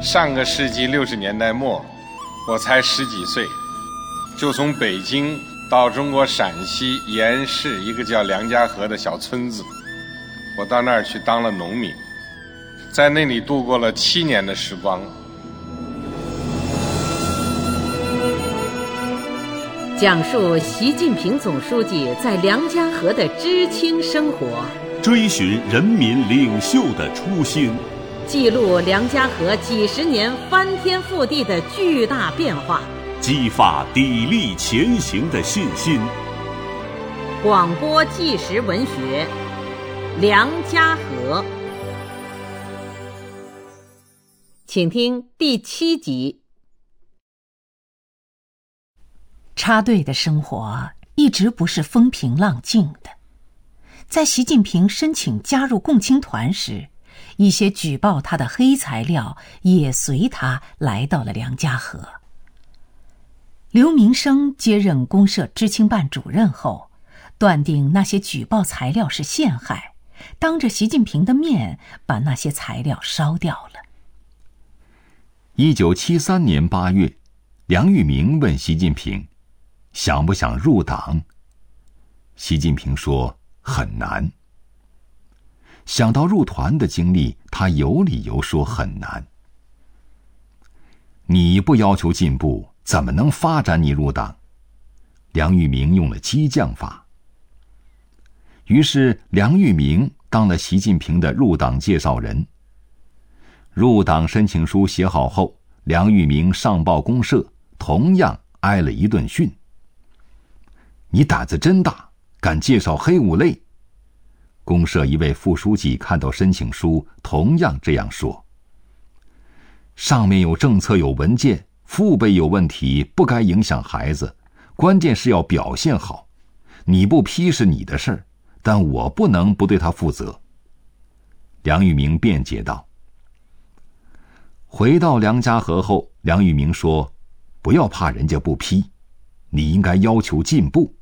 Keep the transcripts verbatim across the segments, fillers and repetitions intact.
上个世纪六十年代末，我才十几岁，就从北京到中国陕西延安市一个叫梁家河的小村子，我到那儿去当了农民，在那里度过了七年的时光。讲述习近平总书记在梁家河的知青生活，追寻人民领袖的初心，记录梁家河几十年翻天覆地的巨大变化，激发砥砺前行的信心。广播纪实文学《梁家河》，请听第七集。插队的生活一直不是风平浪静的。在习近平申请加入共青团时，一些举报他的黑材料也随他来到了梁家河。刘明生接任公社知青办主任后，断定那些举报材料是陷害，当着习近平的面把那些材料烧掉了。一九七三年八月，梁玉明问习近平，想不想入党？习近平说很难。想到入团的经历，他有理由说很难。你不要求进步，怎么能发展你入党？梁玉明用了激将法。于是梁玉明当了习近平的入党介绍人。入党申请书写好后，梁玉明上报公社，同样挨了一顿训。你胆子真大，敢介绍黑五类。公社一位副书记看到申请书，同样这样说。上面有政策有文件，父辈有问题，不该影响孩子，关键是要表现好。你不批是你的事儿，但我不能不对他负责。梁玉明辩解道。回到梁家河后，梁玉明说，不要怕人家不批，你应该要求进步。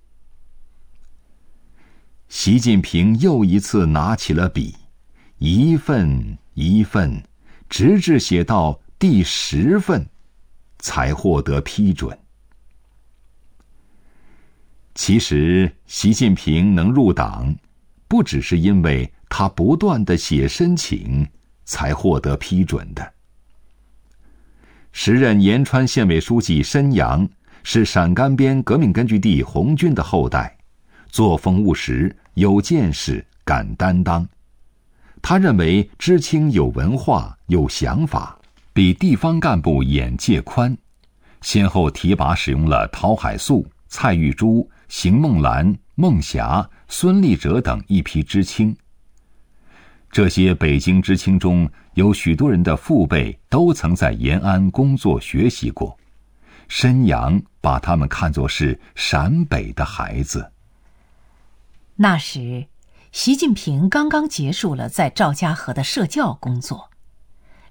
习近平又一次拿起了笔，一份一份，直至写到第十份，才获得批准。其实，习近平能入党，不只是因为他不断地写申请，才获得批准的。时任延川县委书记申阳是陕甘边革命根据地红军的后代，作风务实，有见识，敢担当。他认为知青有文化，有想法，比地方干部眼界宽，先后提拔使用了陶海素、蔡玉珠、邢梦兰、孟霞、孙立哲等一批知青。这些北京知青中有许多人的父辈都曾在延安工作学习过，申阳把他们看作是陕北的孩子。那时习近平刚刚结束了在赵家河的社教工作，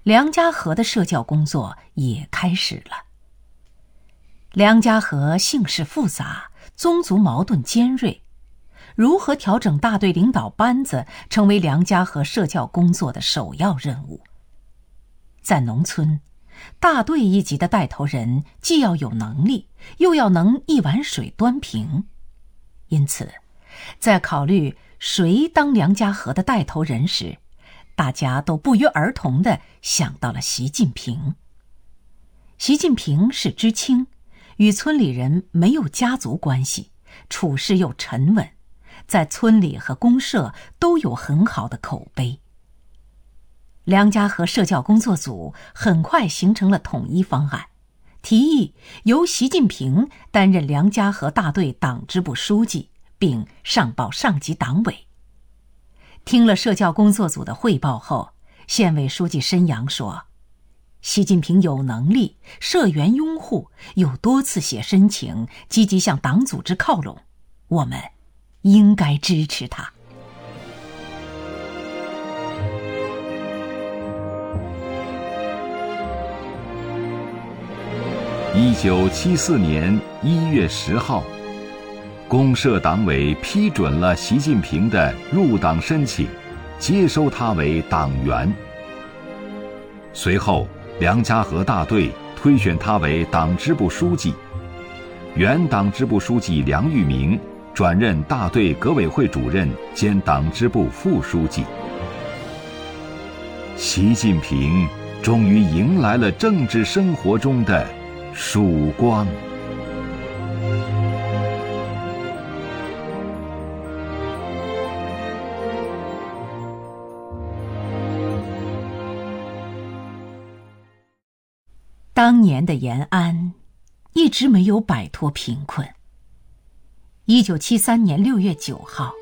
梁家河的社教工作也开始了。梁家河姓氏复杂，宗族矛盾尖锐，如何调整大队领导班子，成为梁家河社教工作的首要任务。在农村，大队一级的带头人既要有能力，又要能一碗水端平。因此，在考虑谁当梁家河的带头人时，大家都不约而同地想到了习近平。习近平是知青，与村里人没有家族关系，处事又沉稳，在村里和公社都有很好的口碑。梁家河社教工作组很快形成了统一方案，提议由习近平担任梁家河大队党支部书记，并上报上级党委。听了社教工作组的汇报后，县委书记申阳说，习近平有能力，社员拥护，有多次写申请，积极向党组织靠拢，我们应该支持他。一九七四年一月十号，公社党委批准了习近平的入党申请，接收他为党员。随后，梁家河大队推选他为党支部书记。原党支部书记梁玉明转任大队革委会主任兼党支部副书记。习近平终于迎来了政治生活中的曙光。当年的延安一直没有摆脱贫困。一九七三年六月九号，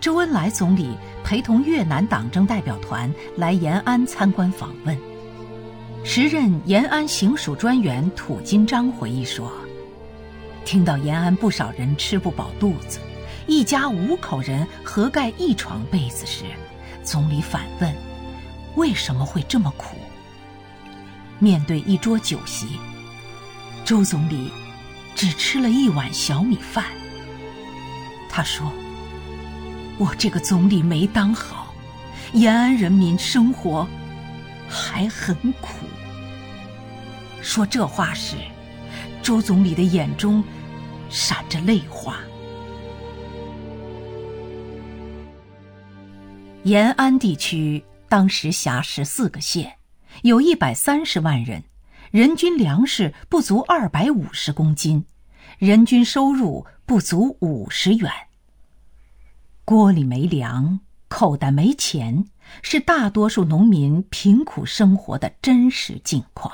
周恩来总理陪同越南党政代表团来延安参观访问。时任延安行署专员土金章回忆说，听到延安不少人吃不饱肚子，一家五口人合盖一床被子时，总理反问，为什么会这么苦？面对一桌酒席，周总理只吃了一碗小米饭。他说，我这个总理没当好，延安人民生活还很苦。说这话时，周总理的眼中闪着泪花。延安地区当时辖十四个县，有一百三十万人，人均粮食不足二百五十公斤，人均收入不足五十元。锅里没粮，口袋没钱，是大多数农民贫苦生活的真实境况。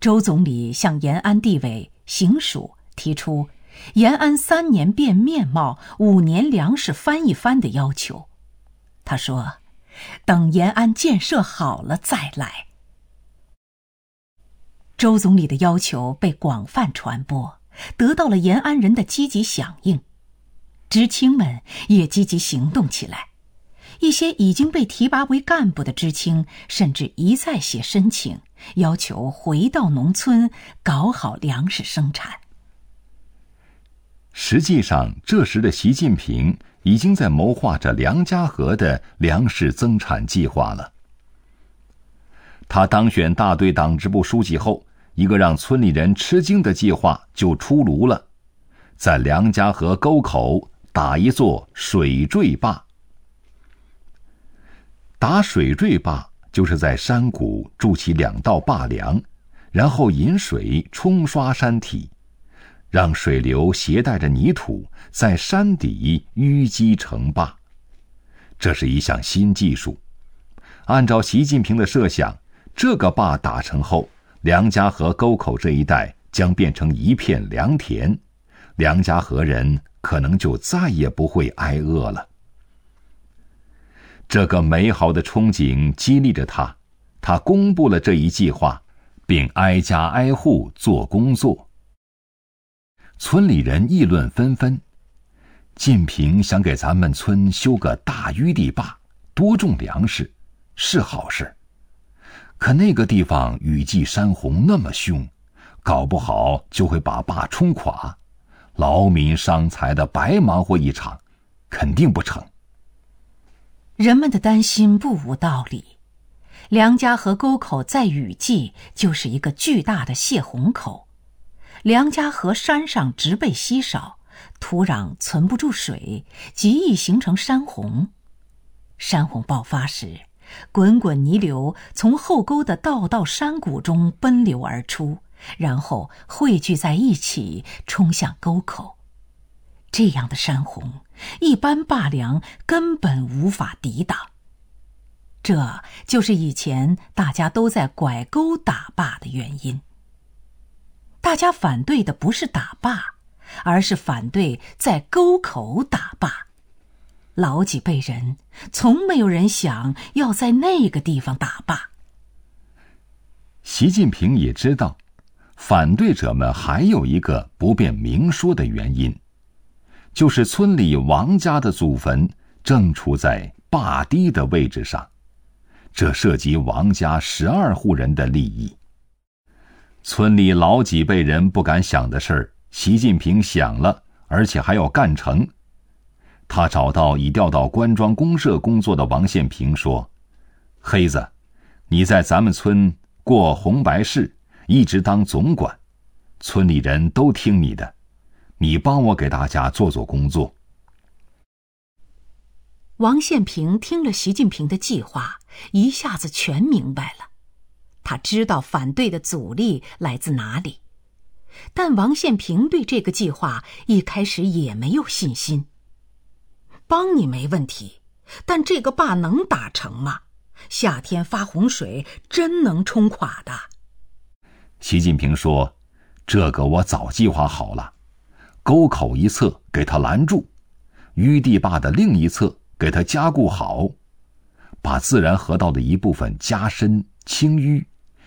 周总理向延安地委、行署提出延安三年变面貌，五年粮食翻一番的要求。他说，等延安建设好了再来。周总理的要求被广泛传播，得到了延安人的积极响应，知青们也积极行动起来。一些已经被提拔为干部的知青甚至一再写申请，要求回到农村搞好粮食生产。实际上，这时的习近平已经在谋划着梁家河的粮食增产计划了。他当选大队党支部书记后，一个让村里人吃惊的计划就出炉了，在梁家河沟口打一座水坠坝。打水坠坝就是在山谷筑起两道坝梁，然后引水冲刷山体，让水流携带着泥土在山底淤积成坝。这是一项新技术。按照习近平的设想，这个坝打成后，梁家河沟口这一带将变成一片良田，梁家河人可能就再也不会挨饿了。这个美好的憧憬激励着他，他公布了这一计划，并挨家挨户做工作。村里人议论纷纷，近平想给咱们村修个大淤地坝，多种粮食，是好事。可那个地方雨季山洪那么凶，搞不好就会把坝冲垮，劳民伤财的白忙活一场，肯定不成。人们的担心不无道理，梁家河沟口在雨季就是一个巨大的泄洪口。梁家河山上植被稀少，土壤存不住水，极易形成山洪。山洪爆发时，滚滚泥流从后沟的道道山谷中奔流而出，然后汇聚在一起冲向沟口。这样的山洪，一般坝梁根本无法抵挡。这就是以前大家都在拐沟打坝的原因。大家反对的不是打坝，而是反对在沟口打坝。老几辈人从没有人想要在那个地方打坝。习近平也知道，反对者们还有一个不便明说的原因，就是村里王家的祖坟正处在坝堤的位置上，这涉及王家十二户人的利益。村里老几辈人不敢想的事儿，习近平想了，而且还要干成。他找到已调到官庄公社工作的王献平说，黑子，你在咱们村过红白事，一直当总管，村里人都听你的，你帮我给大家做做工作。”王献平听了习近平的计划，一下子全明白了。他知道反对的阻力来自哪里，但王献平对这个计划一开始也没有信心。帮你没问题，但这个坝能打成吗？夏天发洪水真能冲垮的。习近平说：“这个我早计划好了，沟口一侧给它拦住，淤地坝的另一侧给它加固好，把自然河道的一部分加深清淤，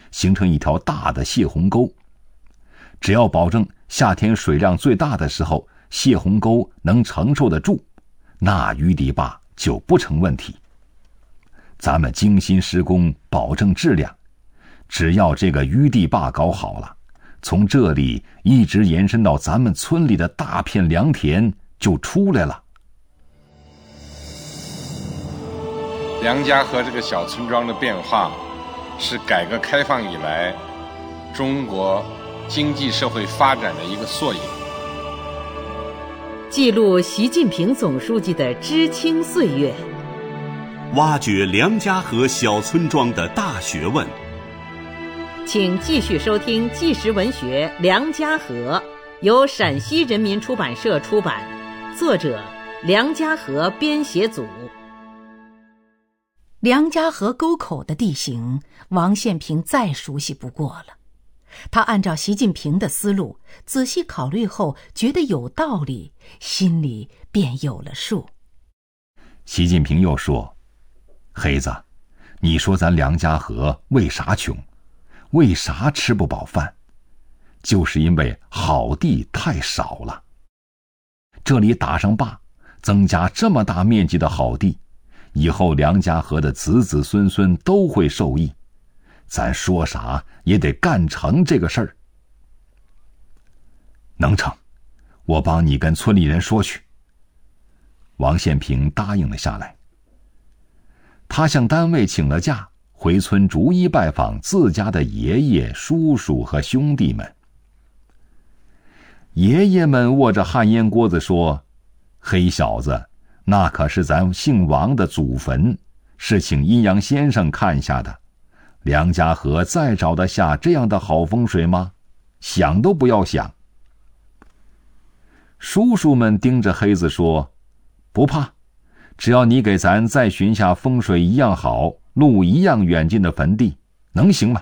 形成一条大的泄洪沟。只要保证夏天水量最大的时候泄洪沟能承受得住，那淤地坝就不成问题。咱们精心施工，保证质量，只要这个淤地坝搞好了，从这里一直延伸到咱们村里的大片良田就出来了。”梁家河这个小村庄的变化，是改革开放以来中国经济社会发展的一个缩影。记录习近平总书记的知青岁月，挖掘梁家河小村庄的大学问。请继续收听纪实文学《梁家河》，由陕西人民出版社出版，作者梁家河编写组。梁家河沟口的地形，王献平再熟悉不过了。他按照习近平的思路仔细考虑后，觉得有道理，心里便有了数。习近平又说：“黑子，你说咱梁家河为啥穷，为啥吃不饱饭？就是因为好地太少了。这里打上坝，增加这么大面积的好地，以后梁家河的子子孙孙都会受益，咱说啥也得干成这个事儿。”“能成，我帮你跟村里人说去。”王献平答应了下来。他向单位请了假，回村逐一拜访自家的爷爷、叔叔和兄弟们。爷爷们握着旱烟锅子说：“黑小子，那可是咱姓王的祖坟，是请阴阳先生看下的。梁家河再找得下这样的好风水吗？想都不要想。”叔叔们盯着黑子说：“不怕，只要你给咱再寻下风水一样好、路一样远近的坟地，能行吗？”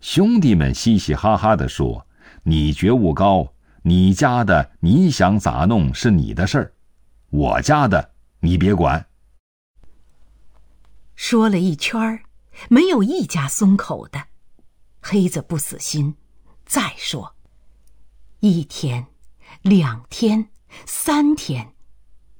兄弟们嘻嘻哈哈地说：“你觉悟高，你家的你想咋弄是你的事儿，我家的你别管。”说了一圈，没有一家松口的。黑子不死心，再说一天、两天、三天，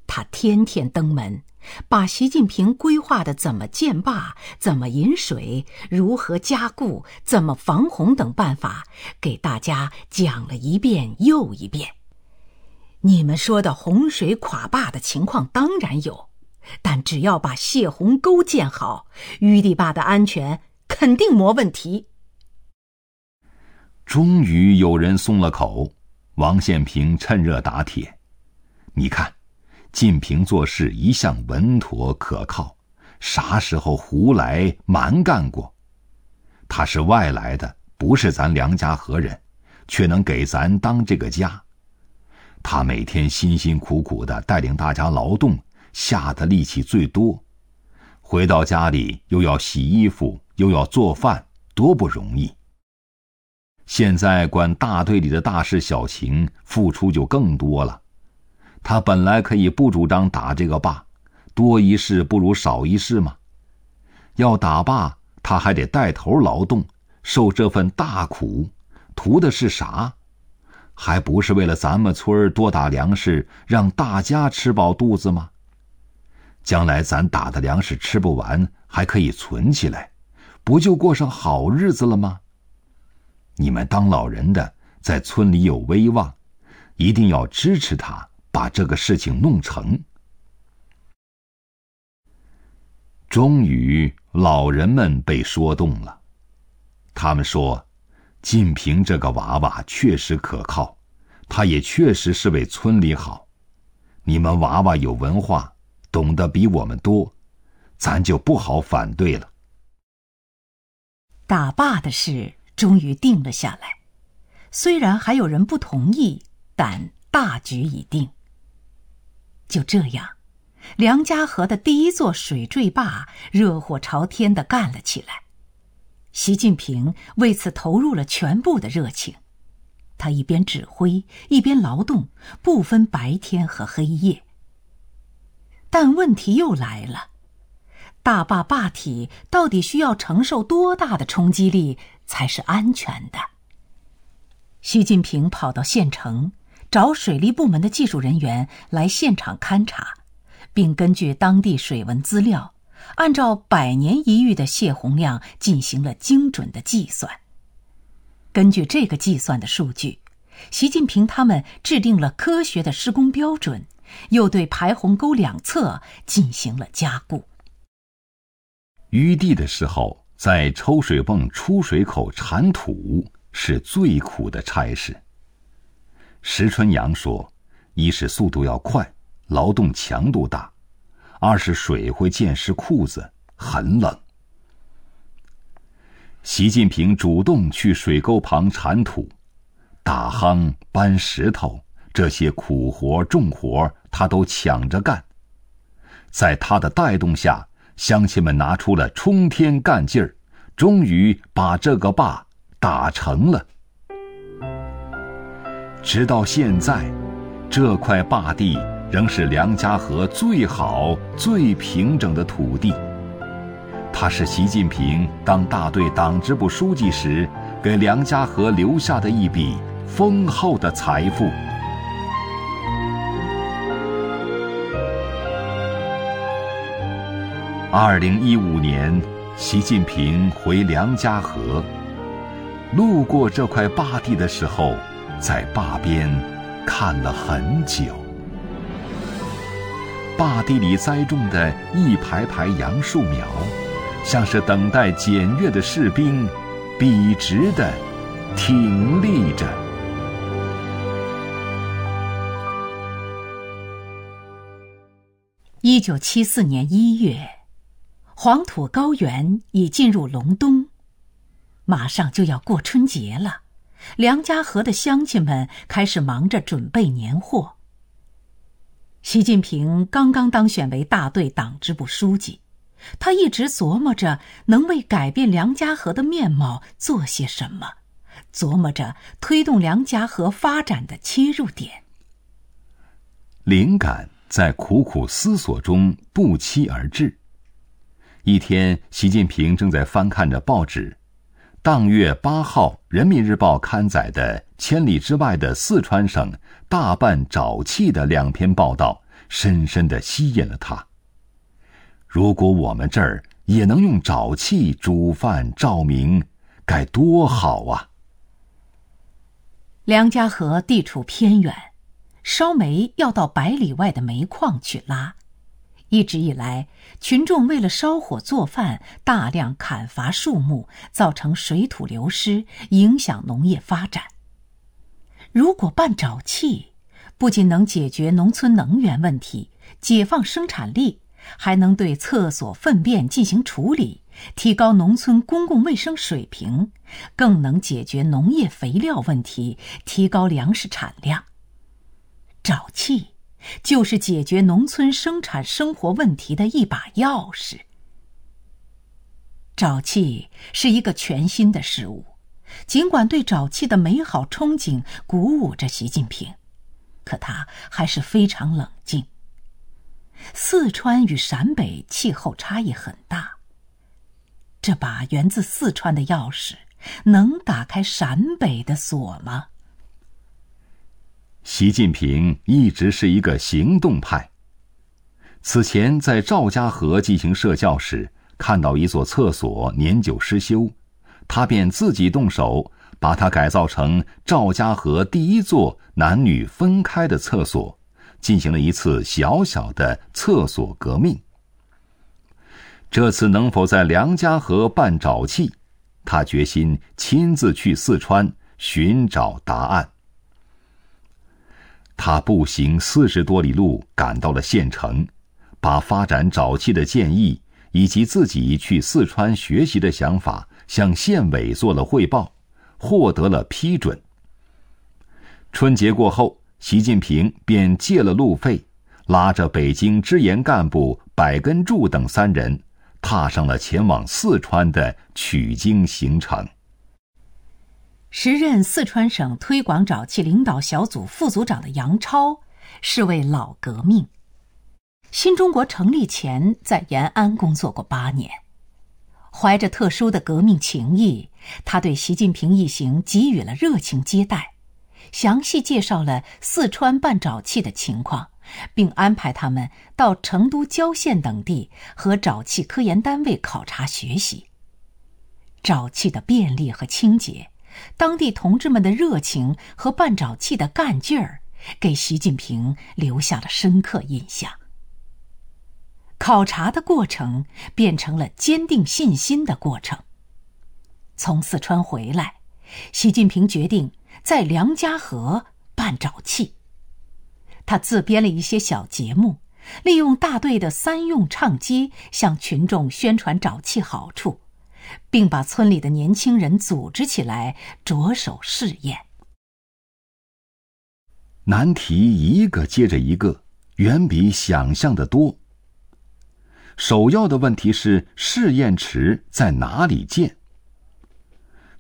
他天天登门，把习近平规划的怎么建坝、怎么引水、如何加固、怎么防洪等办法给大家讲了一遍又一遍。你们说的洪水垮坝的情况当然有，但只要把泄洪沟建好，淤地坝的安全肯定没问题。终于有人松了口，王献平趁热打铁：“你看，近平做事一向稳妥可靠，啥时候胡来蛮干过？他是外来的，不是咱梁家河人，却能给咱当这个家。他每天辛辛苦苦的带领大家劳动，下的力气最多，回到家里又要洗衣服又要做饭，多不容易。现在管大队里的大事小情，付出就更多了。他本来可以不主张打这个坝，多一事不如少一事嘛。要打坝，他还得带头劳动，受这份大苦，图的是啥？还不是为了咱们村多打粮食，让大家吃饱肚子吗？将来咱打的粮食吃不完，还可以存起来，不就过上好日子了吗？你们当老人的，在村里有威望，一定要支持他，把这个事情弄成。”终于老人们被说动了，他们说晋平这个娃娃确实可靠，他也确实是为村里好，你们娃娃有文化，懂得比我们多，咱就不好反对了。打坝的事终于定了下来，虽然还有人不同意，但大局已定。就这样，梁家河的第一座水坠坝热火朝天地干了起来。习近平为此投入了全部的热情，他一边指挥一边劳动，不分白天和黑夜。但问题又来了，大坝坝体到底需要承受多大的冲击力才是安全的？习近平跑到县城，找水利部门的技术人员来现场勘察，并根据当地水文资料，按照百年一遇的泄洪量进行了精准的计算。根据这个计算的数据，习近平他们制定了科学的施工标准，又对排洪沟两侧进行了加固。淤地的时候，在抽水泵出水口铲土是最苦的差事。石春阳说，一是速度要快，劳动强度大，二是水会溅湿裤子，很冷。习近平主动去水沟旁铲土、打夯、搬石头，这些苦活重活他都抢着干。在他的带动下，乡亲们拿出了冲天干劲儿，终于把这个坝打成了。直到现在，这块坝地仍是梁家河最好最平整的土地，它是习近平当大队党支部书记时给梁家河留下的一笔丰厚的财富。二零一五年，习近平回梁家河，路过这块坝地的时候，在坝边看了很久。坝地里栽种的一排排杨树苗，像是等待检阅的士兵，笔直地挺立着。一九七四年一月。黄土高原已进入隆冬，马上就要过春节了，梁家河的乡亲们开始忙着准备年货。习近平刚刚当选为大队党支部书记，他一直琢磨着能为改变梁家河的面貌做些什么，琢磨着推动梁家河发展的切入点。灵感在苦苦思索中不期而至。一天，习近平正在翻看着报纸，当月八号《人民日报》刊载的千里之外的四川省大办沼气的两篇报道，深深地吸引了他。如果我们这儿也能用沼气煮饭照明，该多好啊！梁家河地处偏远，烧煤要到百里外的煤矿去拉。一直以来，群众为了烧火做饭，大量砍伐树木，造成水土流失，影响农业发展。如果办沼气，不仅能解决农村能源问题，解放生产力，还能对厕所粪便进行处理，提高农村公共卫生水平，更能解决农业肥料问题，提高粮食产量。沼气就是解决农村生产生活问题的一把钥匙。沼气是一个全新的事物，尽管对沼气的美好憧憬鼓舞着习近平，可他还是非常冷静。四川与陕北气候差异很大，这把源自四川的钥匙能打开陕北的锁吗？习近平一直是一个行动派。此前在赵家河进行社教时，看到一座厕所年久失修，他便自己动手把它改造成赵家河第一座男女分开的厕所，进行了一次小小的厕所革命。这次能否在梁家河办沼气，他决心亲自去四川寻找答案。他步行四十多里路赶到了县城，把发展沼气的建议以及自己去四川学习的想法向县委做了汇报，获得了批准。春节过后，习近平便借了路费，拉着北京支研干部百根柱等三人，踏上了前往四川的取经行程。时任四川省推广沼气领导小组副组长的杨超是位老革命，新中国成立前在延安工作过八年，怀着特殊的革命情谊，他对习近平一行给予了热情接待，详细介绍了四川办沼气的情况，并安排他们到成都郊县等地和沼气科研单位考察学习。沼气的便利和清洁，当地同志们的热情和办沼气的干劲儿，给习近平留下了深刻印象。考察的过程变成了坚定信心的过程。从四川回来，习近平决定在梁家河办沼气。他自编了一些小节目，利用大队的三用唱机向群众宣传沼气好处，并把村里的年轻人组织起来着手试验。难题一个接着一个，远比想象的多。首要的问题是试验池在哪里建？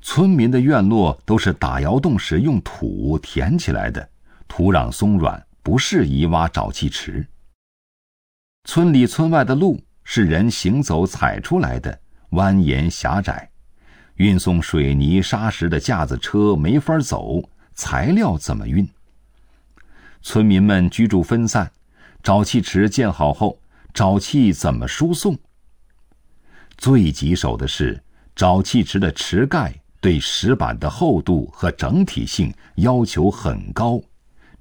村民的院落都是打窑洞时用土填起来的，土壤松软，不适宜挖沼气池。村里村外的路是人行走踩出来的，蜿蜒狭窄，运送水泥沙石的架子车没法走，材料怎么运？村民们居住分散，沼气池建好后，沼气怎么输送？最棘手的是沼气池的池盖对石板的厚度和整体性要求很高，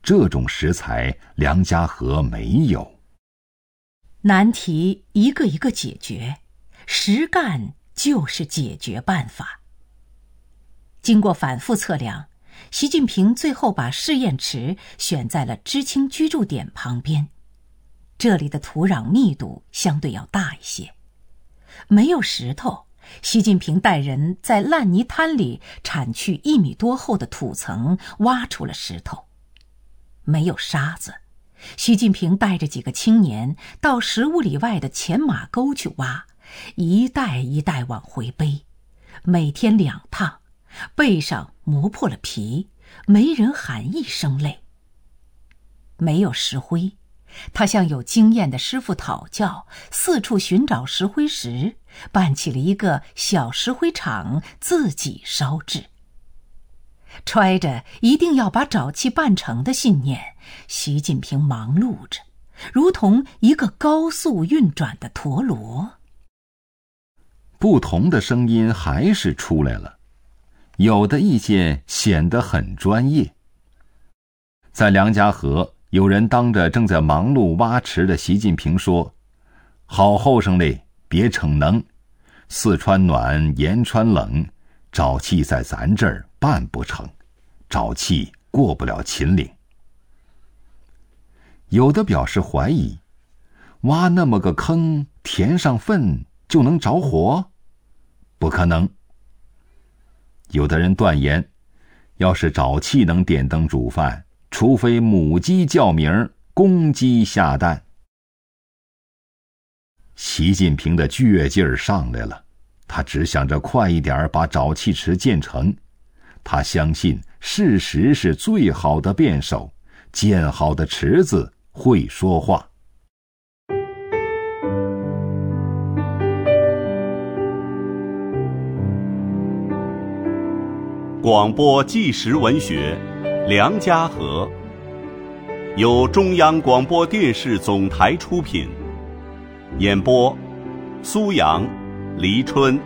这种石材梁家河没有。难题一个一个解决，实干就是解决办法。经过反复测量，习近平最后把试验池选在了知青居住点旁边，这里的土壤密度相对要大一些，没有石头，习近平带人在烂泥滩里铲去一米多厚的土层，挖出了石头。没有沙子，习近平带着几个青年到十五里外的前马沟去挖，一袋一袋往回背，每天两趟，背上磨破了皮，没人喊一声累。没有石灰，他向有经验的师傅讨教，四处寻找石灰石，办起了一个小石灰厂，自己烧制。揣着一定要把沼气办成的信念，习近平忙碌着，如同一个高速运转的陀螺。不同的声音还是出来了，有的意见显得很专业。在梁家河，有人当着正在忙碌挖池的习近平说：“好后生嘞，别逞能，四川暖，盐川冷，沼气在咱这儿办不成，沼气过不了秦岭。”有的表示怀疑：“挖那么个坑，填上粪就能着火？不可能。”有的人断言：“要是沼气能点灯煮饭，除非母鸡叫鸣，公鸡下蛋。”习近平的倔劲儿上来了，他只想着快一点把沼气池建成。他相信事实是最好的辩手，建好的池子会说话。广播纪实文学梁家河，由中央广播电视总台出品，演播苏阳、黎春。